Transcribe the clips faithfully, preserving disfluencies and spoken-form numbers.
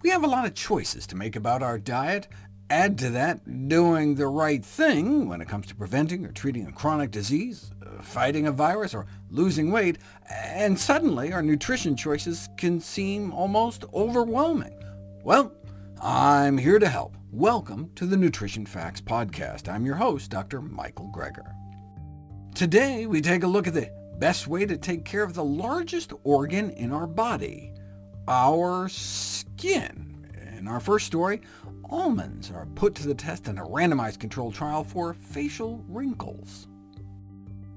We have a lot of choices to make about our diet. Add to that doing the right thing when it comes to preventing or treating a chronic disease, fighting a virus, or losing weight, and suddenly our nutrition choices can seem almost overwhelming. Well, I'm here to help. Welcome to the Nutrition Facts Podcast. I'm your host, Doctor Michael Greger. Today, we take a look at the best way to take care of the largest organ in our body, our skin. In our first story, almonds are put to the test in a randomized controlled trial for facial wrinkles.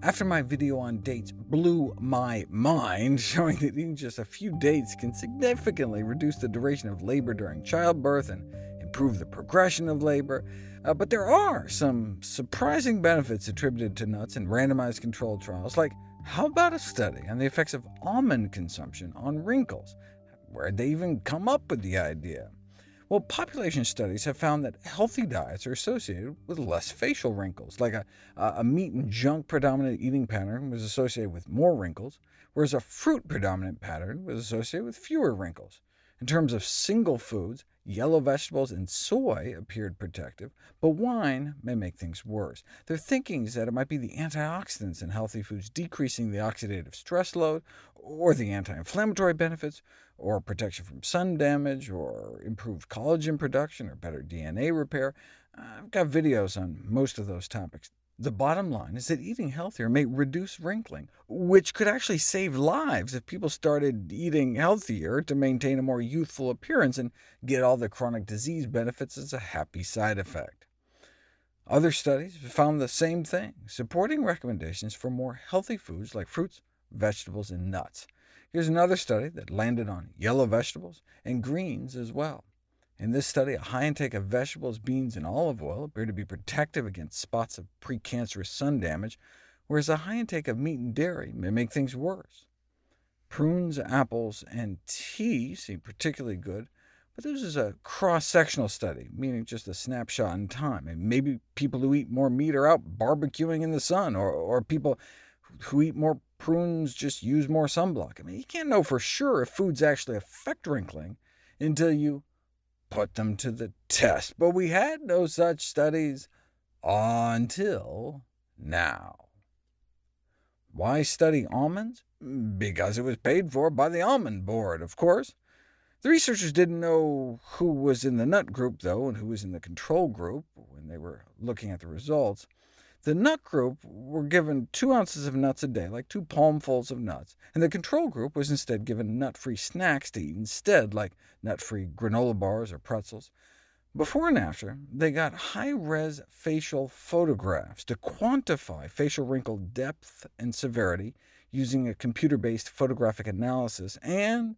After my video on dates blew my mind, showing that eating just a few dates can significantly reduce the duration of labor during childbirth and improve the progression of labor, uh, but there are some surprising benefits attributed to nuts in randomized controlled trials, like how about a study on the effects of almond consumption on wrinkles? Where'd they even come up with the idea? Well, population studies have found that healthy diets are associated with less facial wrinkles, like a, a meat and junk predominant eating pattern was associated with more wrinkles, whereas a fruit predominant pattern was associated with fewer wrinkles. In terms of single foods, yellow vegetables and soy appeared protective, but wine may make things worse. Their thinking is that it might be the antioxidants in healthy foods decreasing the oxidative stress load, or the anti-inflammatory benefits, or protection from sun damage, or improved collagen production, or better D N A repair. I've got videos on most of those topics. The bottom line is that eating healthier may reduce wrinkling, which could actually save lives if people started eating healthier to maintain a more youthful appearance and get all the chronic disease benefits as a happy side effect. Other studies found the same thing, supporting recommendations for more healthy foods like fruits, vegetables, and nuts. Here's another study that landed on yellow vegetables and greens as well. In this study, a high intake of vegetables, beans, and olive oil appeared to be protective against spots of precancerous sun damage, whereas a high intake of meat and dairy may make things worse. Prunes, apples, and tea seem particularly good, but this is a cross-sectional study, meaning just a snapshot in time. And maybe people who eat more meat are out barbecuing in the sun, or, or people who eat more prunes just use more sunblock. I mean, you can't know for sure if foods actually affect wrinkling until you put them to the test, but we had no such studies until now. Why study almonds? Because it was paid for by the Almond Board, of course. The researchers didn't know who was in the nut group, though, and who was in the control group when they were looking at the results. The nut group were given two ounces of nuts a day, like two palmfuls of nuts, and the control group was instead given nut-free snacks to eat instead, like nut-free granola bars or pretzels. Before and after, they got high-res facial photographs to quantify facial wrinkle depth and severity using a computer-based photographic analysis, and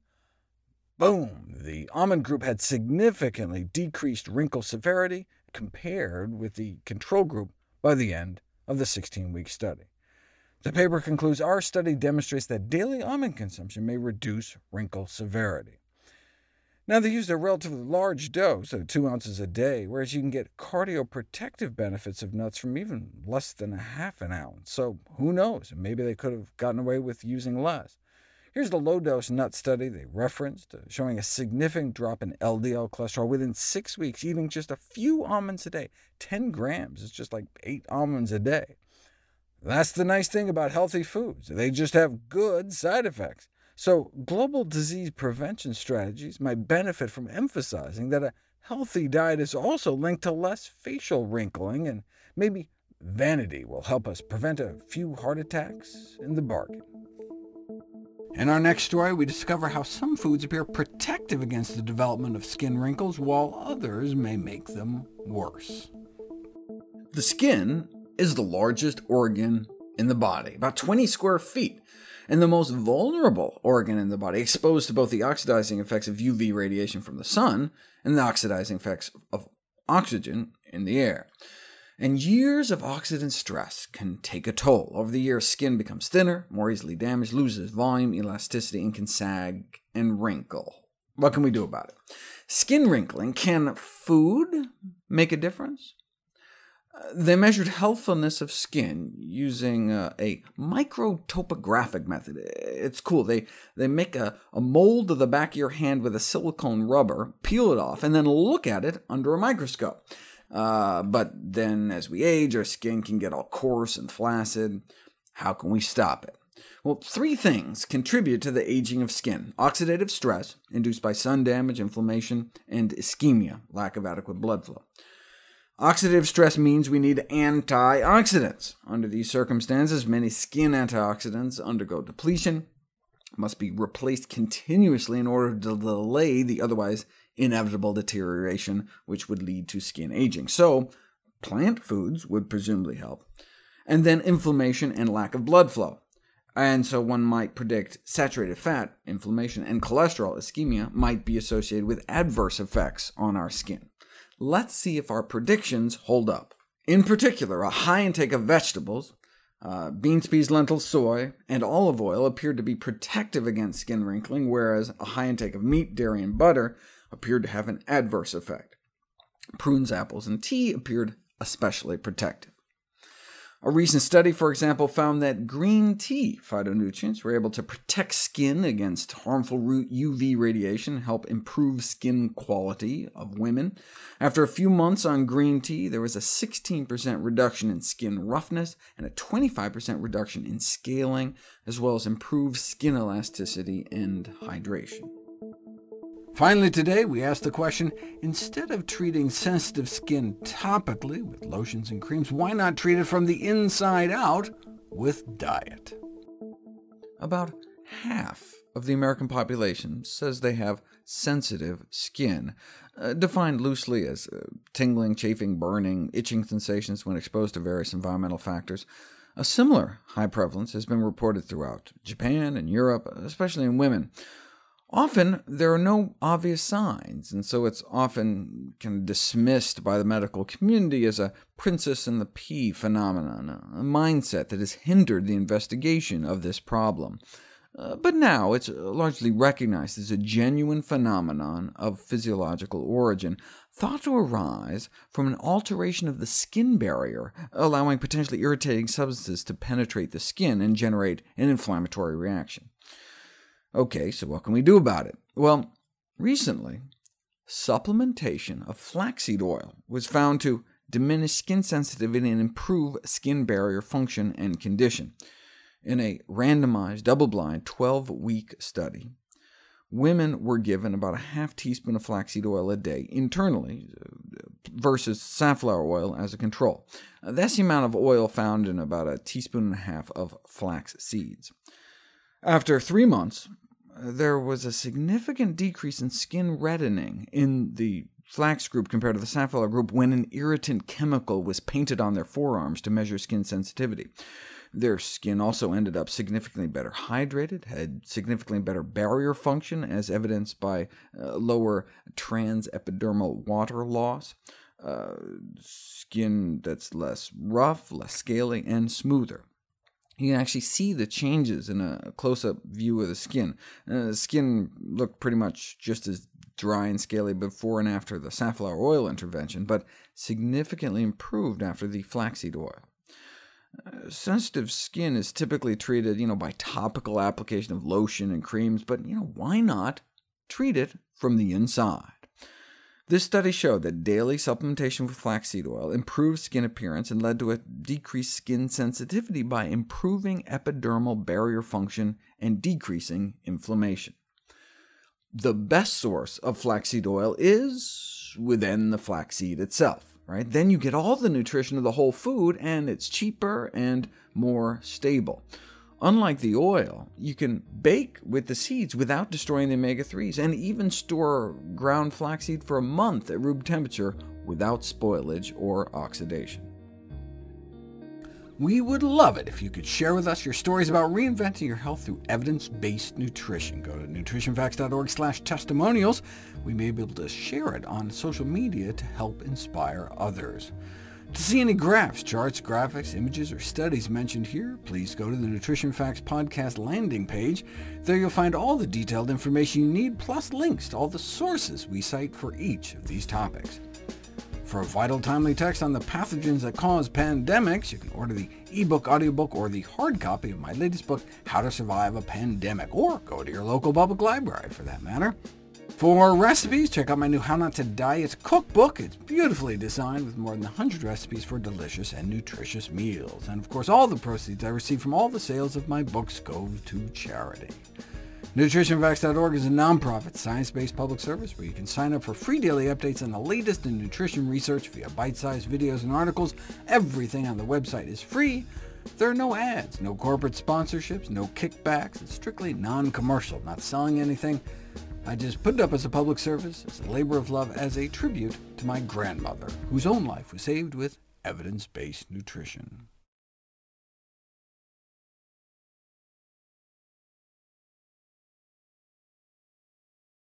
boom! The almond group had significantly decreased wrinkle severity compared with the control group by the end of the sixteen-week study. The paper concludes, our study demonstrates that daily almond consumption may reduce wrinkle severity. Now, they used a relatively large dose of two ounces a day, whereas you can get cardioprotective benefits of nuts from even less than a half an ounce. So who knows? Maybe they could have gotten away with using less. Here's the low-dose nut study they referenced, showing a significant drop in L D L cholesterol within six weeks, eating just a few almonds a day. ten grams is just like eight almonds a day. That's the nice thing about healthy foods. They just have good side effects. So global disease prevention strategies might benefit from emphasizing that a healthy diet is also linked to less facial wrinkling, and maybe vanity will help us prevent a few heart attacks in the bargain. In our next story, we discover how some foods appear protective against the development of skin wrinkles, while others may make them worse. The skin is the largest organ in the body, about twenty square feet, and the most vulnerable organ in the body, exposed to both the oxidizing effects of U V radiation from the sun and the oxidizing effects of oxygen in the air. And years of oxidant stress can take a toll. Over the years, skin becomes thinner, more easily damaged, loses volume, elasticity, and can sag and wrinkle. What can we do about it? Skin wrinkling. Can food make a difference? They measured healthfulness of skin using uh, a microtopographic method. It's cool. They, they make a, a mold of the back of your hand with a silicone rubber, peel it off, and then look at it under a microscope. Uh, but then as we age, our skin can get all coarse and flaccid. How can we stop it? Well, three things contribute to the aging of skin: oxidative stress, induced by sun damage, inflammation, and ischemia, lack of adequate blood flow. Oxidative stress means we need antioxidants. Under these circumstances, many skin antioxidants undergo depletion, must be replaced continuously in order to delay the otherwise inevitable deterioration, which would lead to skin aging. So plant foods would presumably help. And then inflammation and lack of blood flow. And so one might predict saturated fat, inflammation, and cholesterol, ischemia, might be associated with adverse effects on our skin. Let's see if our predictions hold up. In particular, a high intake of vegetables, uh, beans, peas, lentils, soy, and olive oil appeared to be protective against skin wrinkling, whereas a high intake of meat, dairy, and butter appeared to have an adverse effect. Prunes, apples, and tea appeared especially protective. A recent study, for example, found that green tea phytonutrients were able to protect skin against harmful U V radiation, help improve skin quality of women. After a few months on green tea, there was a sixteen percent reduction in skin roughness and a twenty-five percent reduction in scaling, as well as improved skin elasticity and hydration. Finally today, we asked the question, instead of treating sensitive skin topically with lotions and creams, why not treat it from the inside out with diet? About half of the American population says they have sensitive skin, uh, defined loosely as uh, tingling, chafing, burning, itching sensations when exposed to various environmental factors. A similar high prevalence has been reported throughout Japan and Europe, especially in women. Often, there are no obvious signs, and so it's often kind of dismissed by the medical community as a princess and the pea phenomenon, a mindset that has hindered the investigation of this problem. Uh, but now it's largely recognized as a genuine phenomenon of physiological origin, thought to arise from an alteration of the skin barrier, allowing potentially irritating substances to penetrate the skin and generate an inflammatory reaction. Okay, so what can we do about it? Well, recently, supplementation of flaxseed oil was found to diminish skin sensitivity and improve skin barrier function and condition. In a randomized, double-blind, twelve-week study, women were given about a half teaspoon of flaxseed oil a day internally versus safflower oil as a control. That's the amount of oil found in about a teaspoon and a half of flax seeds. After three months, there was a significant decrease in skin reddening in the flax group compared to the safflower group when an irritant chemical was painted on their forearms to measure skin sensitivity. Their skin also ended up significantly better hydrated, had significantly better barrier function, as evidenced by uh, lower transepidermal water loss, uh, skin that's less rough, less scaly, and smoother. You can actually see the changes in a close-up view of the skin. Uh, the skin looked pretty much just as dry and scaly before and after the safflower oil intervention, but significantly improved after the flaxseed oil. Uh, sensitive skin is typically treated you know, by topical application of lotion and creams, but you know, why not treat it from the inside? This study showed that daily supplementation with flaxseed oil improved skin appearance and led to a decreased skin sensitivity by improving epidermal barrier function and decreasing inflammation. The best source of flaxseed oil is within the flaxseed itself, right? Then you get all the nutrition of the whole food, and it's cheaper and more stable. Unlike the oil, you can bake with the seeds without destroying the omega threes, and even store ground flaxseed for a month at room temperature without spoilage or oxidation. We would love it if you could share with us your stories about reinventing your health through evidence-based nutrition. Go to nutrition facts dot org slash testimonials. We may be able to share it on social media to help inspire others. To see any graphs, charts, graphics, images, or studies mentioned here, please go to the Nutrition Facts Podcast landing page. There you'll find all the detailed information you need, plus links to all the sources we cite for each of these topics. For a vital, timely text on the pathogens that cause pandemics, you can order the ebook, audiobook, or the hard copy of my latest book, How to Survive a Pandemic, or go to your local public library, for that matter. For recipes, check out my new How Not to Diet cookbook. It's beautifully designed with more than one hundred recipes for delicious and nutritious meals. And of course, all the proceeds I receive from all the sales of my books go to charity. Nutrition Facts dot org is a nonprofit, science-based public service where you can sign up for free daily updates on the latest in nutrition research via bite-sized videos and articles. Everything on the website is free. There are no ads, no corporate sponsorships, no kickbacks. It's strictly non-commercial, not selling anything. I just put it up as a public service, as a labor of love, as a tribute to my grandmother, whose own life was saved with evidence-based nutrition.